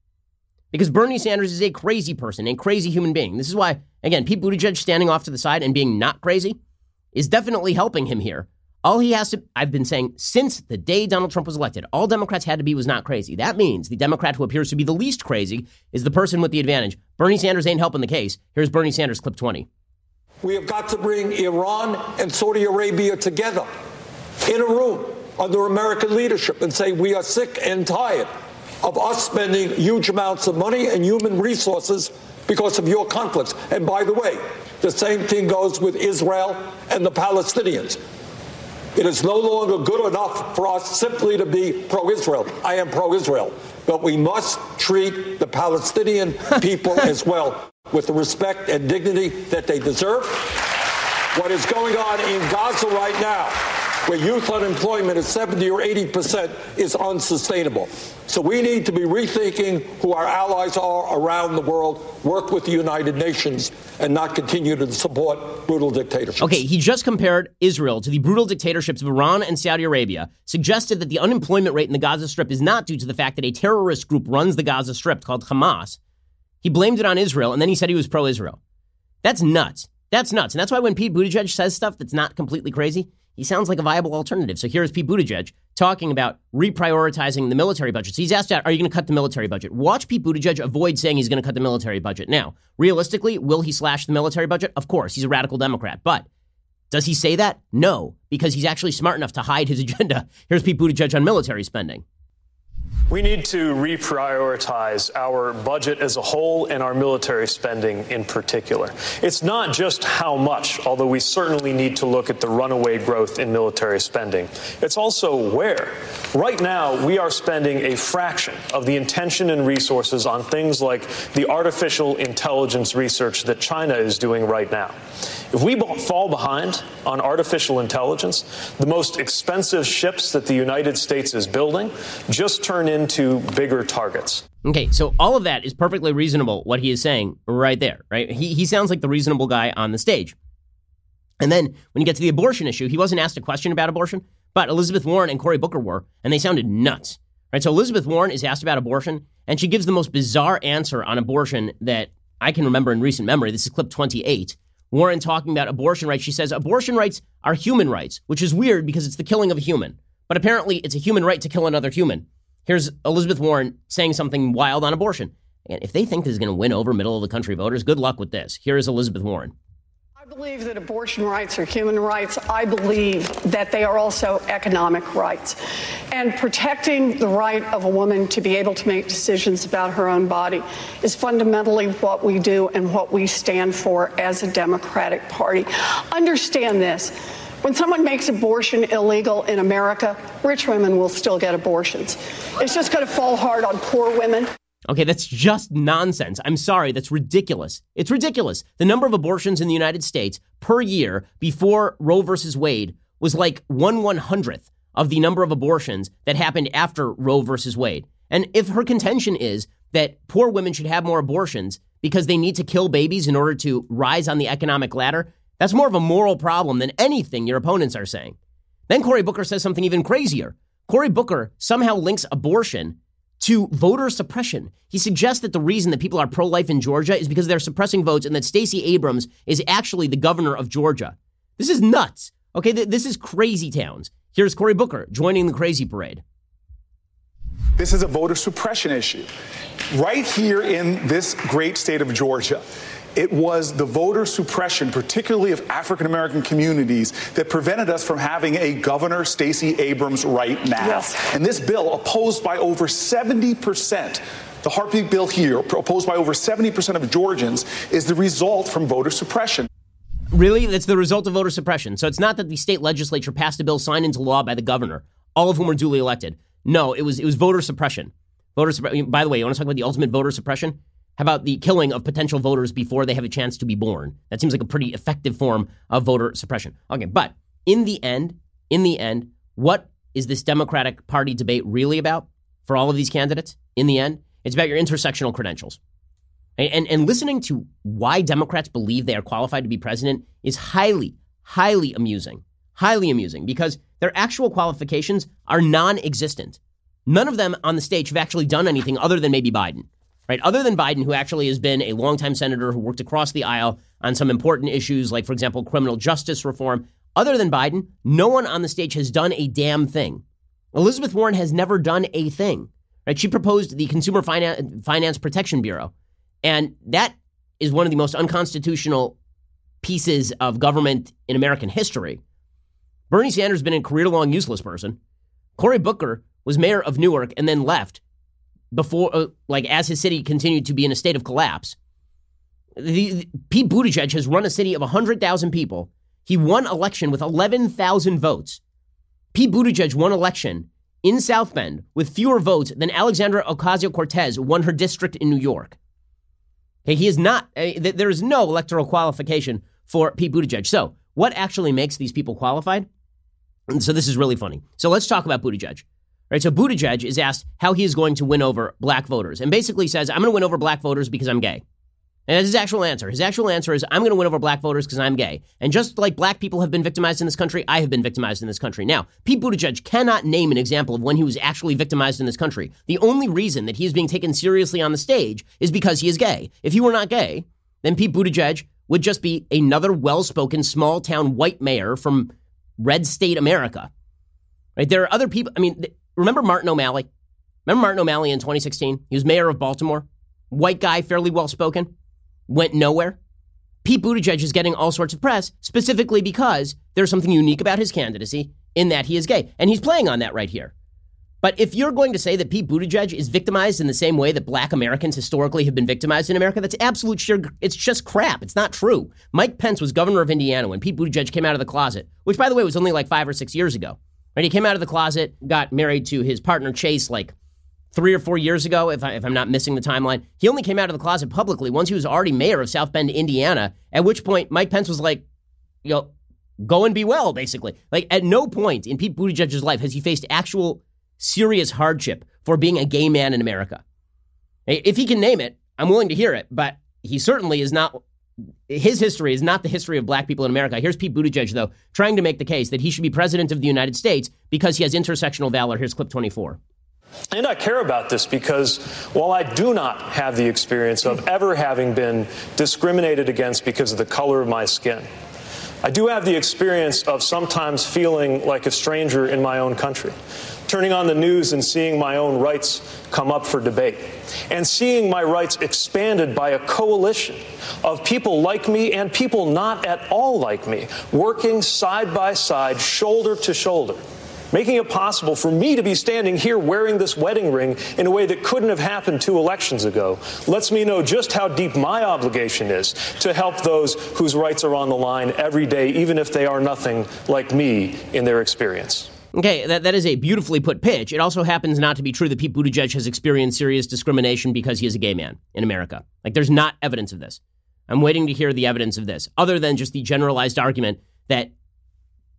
Because Bernie Sanders is a crazy person, a crazy human being. This is why, again, Pete Buttigieg standing off to the side and being not crazy is definitely helping him here. All he has to, I've been saying since the day Donald Trump was elected, all Democrats had to be was not crazy. That means the Democrat who appears to be the least crazy is the person with the advantage. Bernie Sanders ain't helping the case. Here's Bernie Sanders, clip twenty. We have got to bring Iran and Saudi Arabia together in a room under American leadership and say we are sick and tired of us spending huge amounts of money and human resources because of your conflicts. And by the way, the same thing goes with Israel and the Palestinians. It is no longer good enough for us simply to be pro-Israel. I am pro-Israel, but we must treat the Palestinian people as well with the respect and dignity that they deserve. What is going on in Gaza right now, where youth unemployment is seventy or eighty percent, is unsustainable. So we need to be rethinking who our allies are around the world, work with the United Nations, and not continue to support brutal dictatorships. Okay, he just compared Israel to the brutal dictatorships of Iran and Saudi Arabia, suggested that the unemployment rate in the Gaza Strip is not due to the fact that a terrorist group runs the Gaza Strip called Hamas. He blamed it on Israel, and then he said he was pro-Israel. That's nuts. That's nuts. And that's why when Pete Buttigieg says stuff that's not completely crazy, he sounds like a viable alternative. So here's Pete Buttigieg talking about reprioritizing the military budget. So he's asked, are you going to cut the military budget? Watch Pete Buttigieg avoid saying he's going to cut the military budget. Now, realistically, will he slash the military budget? Of course, he's a radical Democrat. But does he say that? No, because he's actually smart enough to hide his agenda. Here's Pete Buttigieg on military spending. We need to reprioritize our budget as a whole and our military spending in particular. It's not just how much, although we certainly need to look at the runaway growth in military spending. It's also where. Right now, we are spending a fraction of the intention and resources on things like the artificial intelligence research that China is doing right now. If we fall behind on artificial intelligence, the most expensive ships that the United States is building just turn into bigger targets. Okay, so all of that is perfectly reasonable, what he is saying right there, right? He, he sounds like the reasonable guy on the stage. And then when you get to the abortion issue, he wasn't asked a question about abortion, but Elizabeth Warren and Cory Booker were, and they sounded nuts, right? So Elizabeth Warren is asked about abortion, and she gives the most bizarre answer on abortion that I can remember in recent memory. This is clip twenty-eight. Warren talking about abortion rights. She says abortion rights are human rights, which is weird because it's the killing of a human. But apparently it's a human right to kill another human. Here's Elizabeth Warren saying something wild on abortion. And if they think this is going to win over middle of the country voters, good luck with this. Here is Elizabeth Warren. I believe that abortion rights are human rights. I believe that they are also economic rights. And protecting the right of a woman to be able to make decisions about her own body is fundamentally what we do and what we stand for as a Democratic Party. Understand this. When someone makes abortion illegal in America, rich women will still get abortions. It's just going to fall hard on poor women. Okay, that's just nonsense. I'm sorry, that's ridiculous. It's ridiculous. The number of abortions in the United States per year before Roe versus Wade was like one one hundredth of the number of abortions that happened after Roe versus Wade. And if her contention is that poor women should have more abortions because they need to kill babies in order to rise on the economic ladder, that's more of a moral problem than anything your opponents are saying. Then Cory Booker says something even crazier. Cory Booker somehow links abortion to voter suppression. He suggests that the reason that people are pro-life in Georgia is because they're suppressing votes and that Stacey Abrams is actually the governor of Georgia. This is nuts. Okay, th- this is crazy towns. Here's Cory Booker joining the crazy parade. This is a voter suppression issue. Right here in this great state of Georgia, it was the voter suppression, particularly of African-American communities, that prevented us from having a governor, Stacey Abrams, right now. Yes. And this bill, opposed by over seventy percent, the heartbeat bill here, opposed by over seventy percent of Georgians, is the result from voter suppression. Really? That's the result of voter suppression. So it's not that the state legislature passed a bill signed into law by the governor, all of whom were duly elected. No, it was it was voter suppression. Voter suppression. By the way, you want to talk about the ultimate voter suppression? How about the killing of potential voters before they have a chance to be born? That seems like a pretty effective form of voter suppression. Okay, but in the end, in the end, what is this Democratic Party debate really about for all of these candidates? In the end, it's about your intersectional credentials. And, and, and listening to why Democrats believe they are qualified to be president is highly, highly amusing, highly amusing, because their actual qualifications are non-existent. None of them on the stage have actually done anything other than maybe Biden. Right, other than Biden, who actually has been a longtime senator who worked across the aisle on some important issues like, for example, criminal justice reform. Other than Biden, no one on the stage has done a damn thing. Elizabeth Warren has never done a thing. Right? She proposed the Consumer Finan- Finance Protection Bureau. And that is one of the most unconstitutional pieces of government in American history. Bernie Sanders has been a career-long useless person. Cory Booker was mayor of Newark and then left before, uh, like, as his city continued to be in a state of collapse. The, the, Pete Buttigieg has run a city of one hundred thousand people. He won election with eleven thousand votes. Pete Buttigieg won election in South Bend with fewer votes than Alexandria Ocasio-Cortez won her district in New York. Okay, he is not, uh, th- there is no electoral qualification for Pete Buttigieg. So what actually makes these people qualified? And so this is really funny. So let's talk about Buttigieg. Right, so Buttigieg is asked how he is going to win over black voters and basically says, I'm going to win over black voters because I'm gay. And that's his actual answer. His actual answer is, I'm going to win over black voters because I'm gay. And just like black people have been victimized in this country, I have been victimized in this country. Now, Pete Buttigieg cannot name an example of when he was actually victimized in this country. The only reason that he is being taken seriously on the stage is because he is gay. If he were not gay, then Pete Buttigieg would just be another well-spoken small town white mayor from red state America. Right? There are other people. I mean, th- Remember Martin O'Malley? Remember Martin O'Malley in twenty sixteen? He was mayor of Baltimore. White guy, fairly well-spoken. Went nowhere. Pete Buttigieg is getting all sorts of press, specifically because there's something unique about his candidacy in that he is gay. And he's playing on that right here. But if you're going to say that Pete Buttigieg is victimized in the same way that black Americans historically have been victimized in America, that's absolute sheer, it's just crap. It's not true. Mike Pence was governor of Indiana when Pete Buttigieg came out of the closet, which, by the way, was only like five or six years ago. Right, he came out of the closet, got married to his partner Chase like three or four years ago, if, I, if I'm not missing the timeline. He only came out of the closet publicly once he was already mayor of South Bend, Indiana, at which point Mike Pence was like, you know, go and be well, basically. Like, at no point in Pete Buttigieg's life has he faced actual serious hardship for being a gay man in America. If he can name it, I'm willing to hear it, but he certainly is not... His history is not the history of black people in America. Here's Pete Buttigieg, though, trying to make the case that he should be president of the United States because he has intersectional valor. Here's clip twenty-four. And I care about this because while I do not have the experience of ever having been discriminated against because of the color of my skin, I do have the experience of sometimes feeling like a stranger in my own country. turning on the news and seeing my own rights come up for debate, and seeing my rights expanded by a coalition of people like me and people not at all like me, working side by side, shoulder to shoulder, making it possible for me to be standing here wearing this wedding ring in a way that couldn't have happened two elections ago, lets me know just how deep my obligation is to help those whose rights are on the line every day, even if they are nothing like me in their experience. Okay, that, that is a beautifully put pitch. It also happens not to be true that Pete Buttigieg has experienced serious discrimination because he is a gay man in America. Like, there's not evidence of this. I'm waiting to hear the evidence of this, other than just the generalized argument that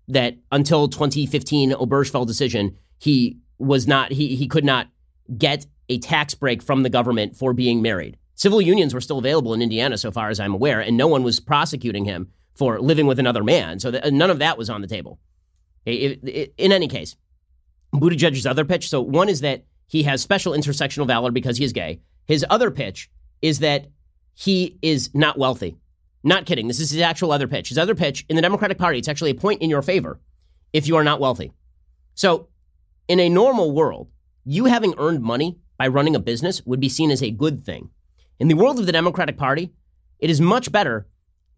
that until twenty fifteen Obergefell decision, he was not, he he could not get a tax break from the government for being married. Civil unions were still available in Indiana, so far as I'm aware, and no one was prosecuting him for living with another man. So that, none of that was on the table. It, it, in any case, Buttigieg's other pitch, so one is that he has special intersectional valor because he is gay. His other pitch is that he is not wealthy. Not kidding. This is his actual other pitch. His other pitch in the Democratic Party, it's actually a point in your favor if you are not wealthy. So in a normal world, you having earned money by running a business would be seen as a good thing. In the world of the Democratic Party, it is much better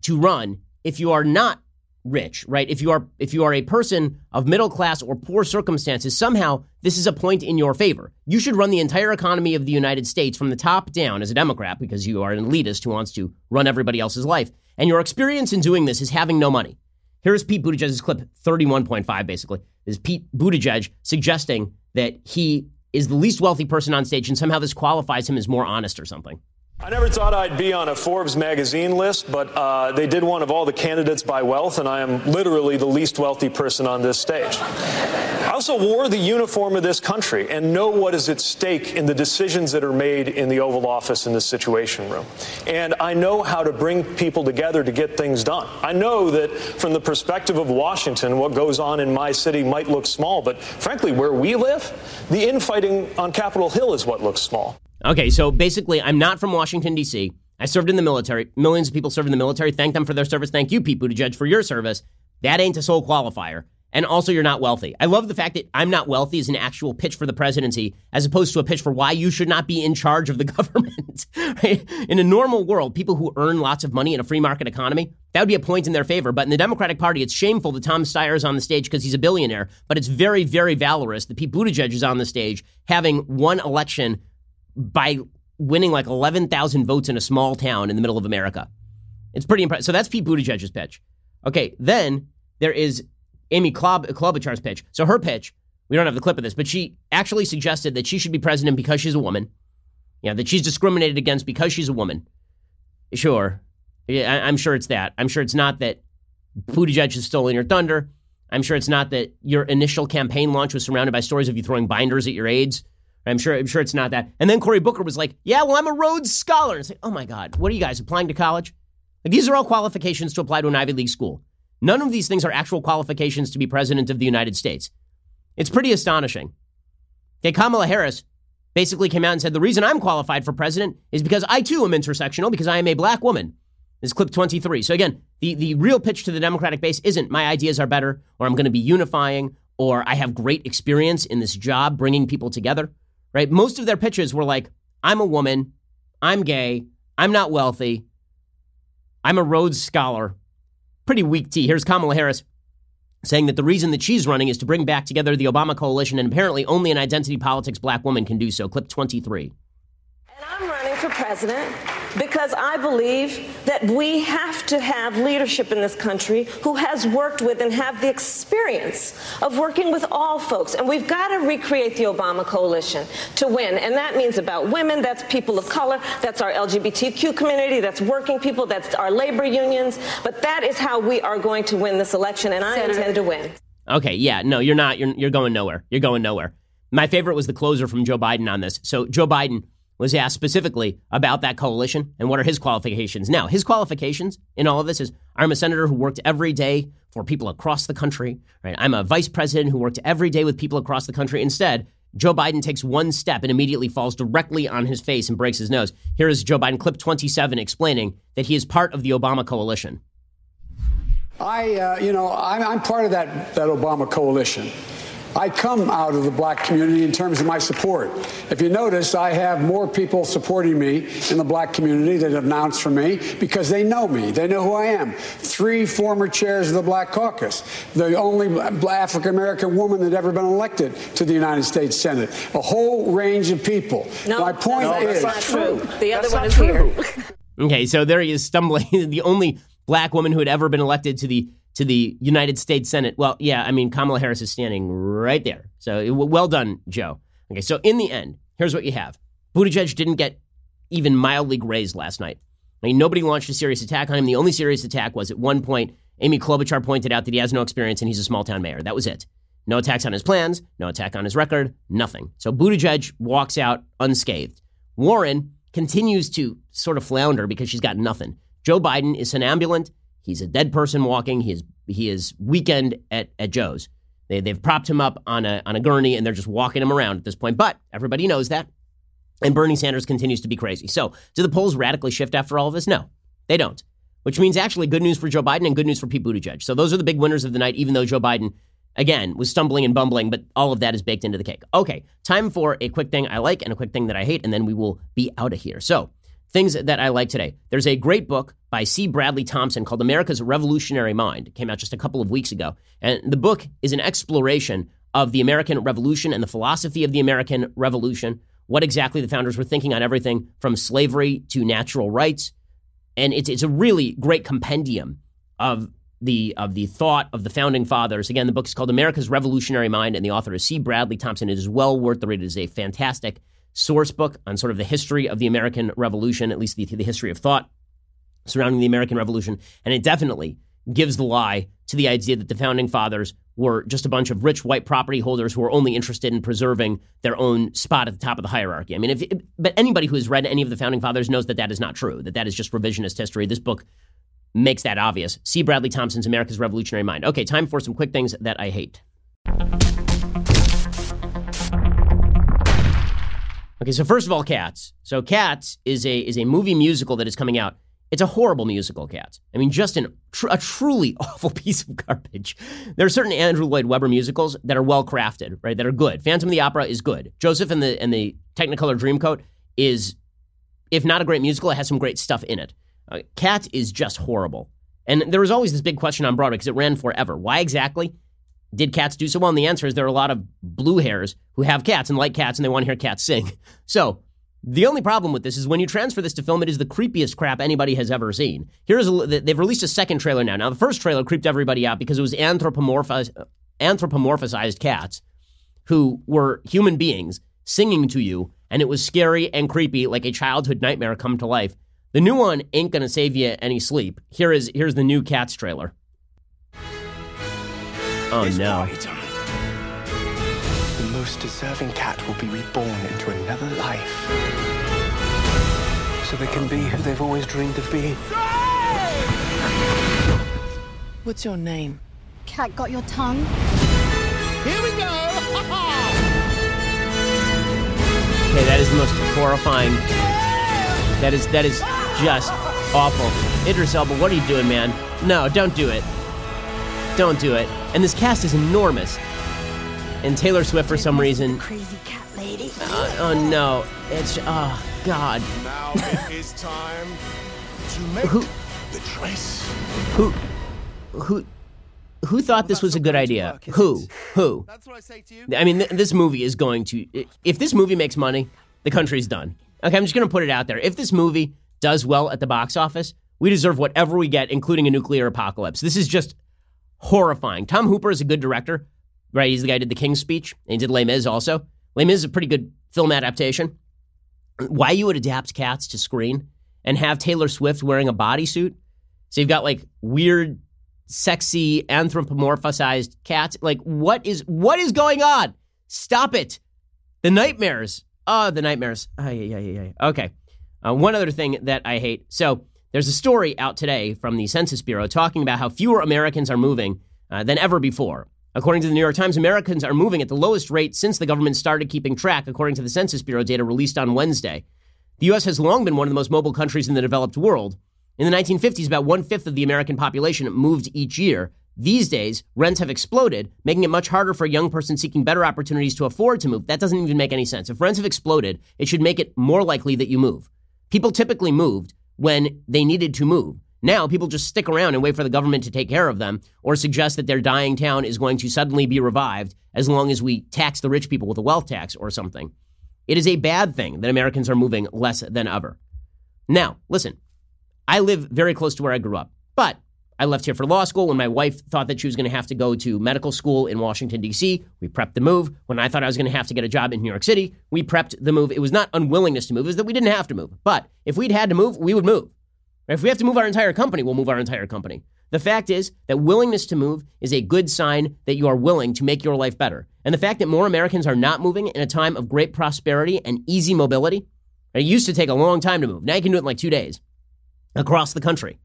to run if you are not rich, right? If you are if you are a person of middle class or poor circumstances, somehow this is a point in your favor. You should run the entire economy of the United States from the top down as a Democrat because you are an elitist who wants to run everybody else's life. And your experience in doing this is having no money. Here is Pete Buttigieg's clip thirty-one point five, basically. This is Pete Buttigieg suggesting that he is the least wealthy person on stage and somehow this qualifies him as more honest or something. I never thought I'd be on a Forbes magazine list, but uh, they did one of all the candidates by wealth, and I am literally the least wealthy person on this stage. I also wore the uniform of this country and know what is at stake in the decisions that are made in the Oval Office in the Situation Room. And I know how to bring people together to get things done. I know that from the perspective of Washington, what goes on in my city might look small, but frankly, where we live, the infighting on Capitol Hill is what looks small. Okay, so basically, I'm not from Washington, D C. I served in the military. Millions of people served in the military. Thank them for their service. Thank you, Pete Buttigieg, for your service. That ain't a sole qualifier. And also, you're not wealthy. I love the fact that I'm not wealthy is an actual pitch for the presidency as opposed to a pitch for why you should not be in charge of the government. Right? In a normal world, people who earn lots of money in a free market economy, that would be a point in their favor. But in the Democratic Party, it's shameful that Tom Steyer is on the stage because he's a billionaire. But it's very, very valorous that Pete Buttigieg is on the stage having one election by winning like eleven thousand votes in a small town in the middle of America. It's pretty impressive. So that's Pete Buttigieg's pitch. Okay, then there is Amy Klob- Klobuchar's pitch. So her pitch, we don't have the clip of this, but she actually suggested that she should be president because she's a woman. Yeah, that she's discriminated against because she's a woman. Sure. Yeah, I- I'm sure it's that. I'm sure it's not that Buttigieg has stolen your thunder. I'm sure it's not that your initial campaign launch was surrounded by stories of you throwing binders at your aides. I'm sure I'm sure it's not that. And then Cory Booker was like, yeah, well, I'm a Rhodes Scholar. And it's like, oh, my God, what are you guys, applying to college? Like, these are all qualifications to apply to an Ivy League school. None of these things are actual qualifications to be president of the United States. It's pretty astonishing. Okay, Kamala Harris basically came out and said, the reason I'm qualified for president is because I, too, am intersectional because I am a black woman. This is clip twenty-three. So, again, the, the real pitch to the Democratic base isn't my ideas are better or I'm going to be unifying or I have great experience in this job bringing people together. Right? Most of their pitches were like, I'm a woman, I'm gay, I'm not wealthy, I'm a Rhodes Scholar. Pretty weak tea. Here's Kamala Harris saying that the reason that she's running is to bring back together the Obama coalition, and apparently only an identity politics black woman can do so. Clip twenty-three. And I'm running for president because I believe that we have to have leadership in this country who has worked with and have the experience of working with all folks. And we've got to recreate the Obama coalition to win. And that means about women, that's people of color, that's our L G B T Q community, that's working people, that's our labor unions. But that is how we are going to win this election, and I Senator. intend to win. Okay, yeah, no, you're not. You're, you're going nowhere. You're going nowhere. My favorite was the closer from Joe Biden on this. So Joe Biden was asked specifically about that coalition and what are his qualifications. Now, his qualifications in all of this is, I'm a senator who worked every day for people across the country. Right? I'm a vice president who worked every day with people across the country. Instead, Joe Biden takes one step and immediately falls directly on his face and breaks his nose. Here is Joe Biden, clip twenty-seven, explaining that he is part of the Obama coalition. I, uh, you know, I'm, I'm part of that, that Obama coalition. I come out of the black community in terms of my support. If you notice, I have more people supporting me in the black community that announced for me because they know me. They know who I am. Three former chairs of the Black Caucus, the only African-American woman that ever been elected to the United States Senate, a whole range of people. No, my point no, is... That's not true. The other one is true. Here. Okay, so there he is stumbling. The only black woman who had ever been elected to the to the United States Senate. Well, yeah, I mean, Kamala Harris is standing right there. So well done, Joe. Okay, so in the end, here's what you have. Buttigieg didn't get even mildly grazed last night. I mean, nobody launched a serious attack on him. The only serious attack was at one point, Amy Klobuchar pointed out that he has no experience and he's a small town mayor. That was it. No attacks on his plans, no attack on his record, nothing. So Buttigieg walks out unscathed. Warren continues to sort of flounder because she's got nothing. Joe Biden is somnambulant. He's a dead person walking. He is he is weekend at, at Joe's. They, they've propped him up on a on a gurney and they're just walking him around at this point. But everybody knows that. And Bernie Sanders continues to be crazy. So do the polls radically shift after all of this? No, they don't. Which means actually good news for Joe Biden and good news for Pete Buttigieg. So those are the big winners of the night, even though Joe Biden, again, was stumbling and bumbling. But all of that is baked into the cake. Okay, time for a quick thing I like and a quick thing that I hate. And then we will be out of here. So things that I like today. There's a great book by C. Bradley Thompson called America's Revolutionary Mind. It came out just a couple of weeks ago. And the book is an exploration of the American Revolution and the philosophy of the American Revolution, what exactly the founders were thinking on everything from slavery to natural rights. And it's, it's a really great compendium of the, of the thought of the founding fathers. Again, the book is called America's Revolutionary Mind, and the author is C. Bradley Thompson. It is well worth the read. It is a fantastic source book on sort of the history of the American Revolution, at least the, the history of thought surrounding the American Revolution. And it definitely gives the lie to the idea that the founding fathers were just a bunch of rich white property holders who were only interested in preserving their own spot at the top of the hierarchy. I mean, if but anybody who has read any of the founding fathers knows that that is not true, that that is just revisionist history. This book makes that obvious. C. Bradley Thompson's America's Revolutionary Mind. Okay, time for some quick things that I hate. Okay, so first of all, Cats. So Cats is a is a movie musical that is coming out. It's a horrible musical, Cats. I mean, just an, tr- a truly awful piece of garbage. There are certain Andrew Lloyd Webber musicals that are well-crafted, right, that are good. Phantom of the Opera is good. Joseph and the and the Technicolor Dreamcoat is, if not a great musical, it has some great stuff in it. Uh, Cats is just horrible. And there was always this big question on Broadway because it ran forever. Why exactly did Cats do so well? And the answer is there are a lot of blue hairs who have cats and like cats and they want to hear cats sing. So the only problem with this is when you transfer this to film, it is the creepiest crap anybody has ever seen. Here's a, they've released a second trailer now. Now, the first trailer creeped everybody out because it was anthropomorphized, anthropomorphized cats who were human beings singing to you. And it was scary and creepy, like a childhood nightmare come to life. The new one ain't gonna save you any sleep. Here is, here's the new Cats trailer. Oh, it's no. Party time. The most deserving cat will be reborn into another life. So they can be who they've always dreamed of being. What's your name? Cat got your tongue? Here we go! Okay, that is the most horrifying. That is, that is just awful. Idris Elba, what are you doing, man? No, don't do it. Don't do it. And this cast is enormous. And Taylor Swift, for some reason. Crazy cat lady. Uh, oh no! It's oh god. Now it is time to make who, the choice. Who, who, who thought well, this was a good idea? Work, who, it? who? That's what I say to you. I mean, th- this movie is going to. If this movie makes money, the country's done. Okay, I'm just gonna put it out there. If this movie does well at the box office, we deserve whatever we get, including a nuclear apocalypse. This is just horrifying. Tom Hooper is a good director, right? He's the guy who did The King's Speech, and he did Les Mis also. Les Mis is a pretty good film adaptation. Why you would adapt Cats to screen and have Taylor Swift wearing a bodysuit? So you've got like weird, sexy, anthropomorphized cats. Like what is what is going on? Stop it. The nightmares. Oh, the nightmares. Oh, yeah, yeah, yeah, yeah. Okay. Uh, one other thing that I hate. So there's a story out today from the Census Bureau talking about how fewer Americans are moving uh, than ever before. According to the New York Times, Americans are moving at the lowest rate since the government started keeping track, according to the Census Bureau data released on Wednesday. The U S has long been one of the most mobile countries in the developed world. In the nineteen fifties, about one-fifth of the American population moved each year. These days, rents have exploded, making it much harder for a young person seeking better opportunities to afford to move. That doesn't even make any sense. If rents have exploded, it should make it more likely that you move. People typically moved when they needed to move. Now people just stick around and wait for the government to take care of them or suggest that their dying town is going to suddenly be revived as long as we tax the rich people with a wealth tax or something. It is a bad thing that Americans are moving less than ever. Now, listen, I live very close to where I grew up, but I left here for law school when my wife thought that she was going to have to go to medical school in Washington, D C. We prepped the move. When I thought I was going to have to get a job in New York City, we prepped the move. It was not unwillingness to move. It was that we didn't have to move. But if we'd had to move, we would move. If we have to move our entire company, we'll move our entire company. The fact is that willingness to move is a good sign that you are willing to make your life better. And the fact that more Americans are not moving in a time of great prosperity and easy mobility, it used to take a long time to move. Now you can do it in like two days across the country.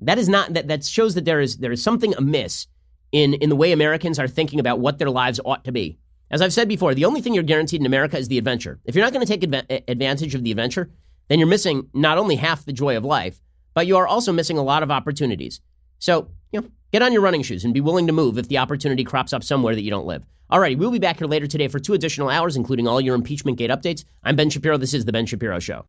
That is not that, that shows that there is there is something amiss in, in the way Americans are thinking about what their lives ought to be. As I've said before, the only thing you're guaranteed in America is the adventure. If you're not going to take adva- advantage of the adventure, then you're missing not only half the joy of life, but you are also missing a lot of opportunities. So, you know, get on your running shoes and be willing to move if the opportunity crops up somewhere that you don't live. All right, we'll be back here later today for two additional hours, including all your impeachment gate updates. I'm Ben Shapiro. This is The Ben Shapiro Show.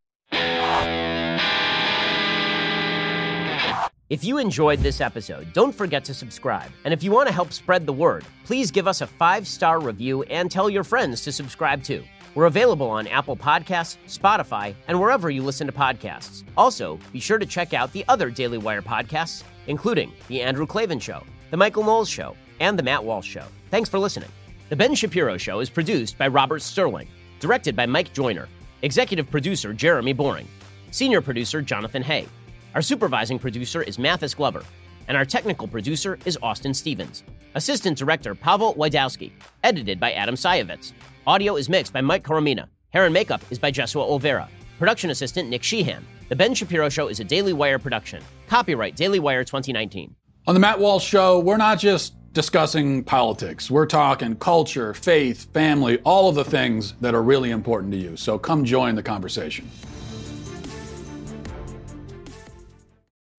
If you enjoyed this episode, don't forget to subscribe. And if you want to help spread the word, please give us a five-star review and tell your friends to subscribe too. We're available on Apple Podcasts, Spotify, and wherever you listen to podcasts. Also, be sure to check out the other Daily Wire podcasts, including The Andrew Klavan Show, The Michael Knowles Show, and The Matt Walsh Show. Thanks for listening. The Ben Shapiro Show is produced by Robert Sterling, directed by Mike Joyner, executive producer Jeremy Boring, senior producer Jonathan Hay. Our supervising producer is Mathis Glover, and our technical producer is Austin Stevens. Assistant director Pavel Wydowski, edited by Adam Sayevitz. Audio is mixed by Mike Coromina. Hair and makeup is by Jesua Olvera. Production assistant Nick Sheehan. The Ben Shapiro Show is a Daily Wire production. Copyright Daily Wire twenty nineteen. On The Matt Walsh Show, we're not just discussing politics. We're talking culture, faith, family, all of the things that are really important to you. So come join the conversation.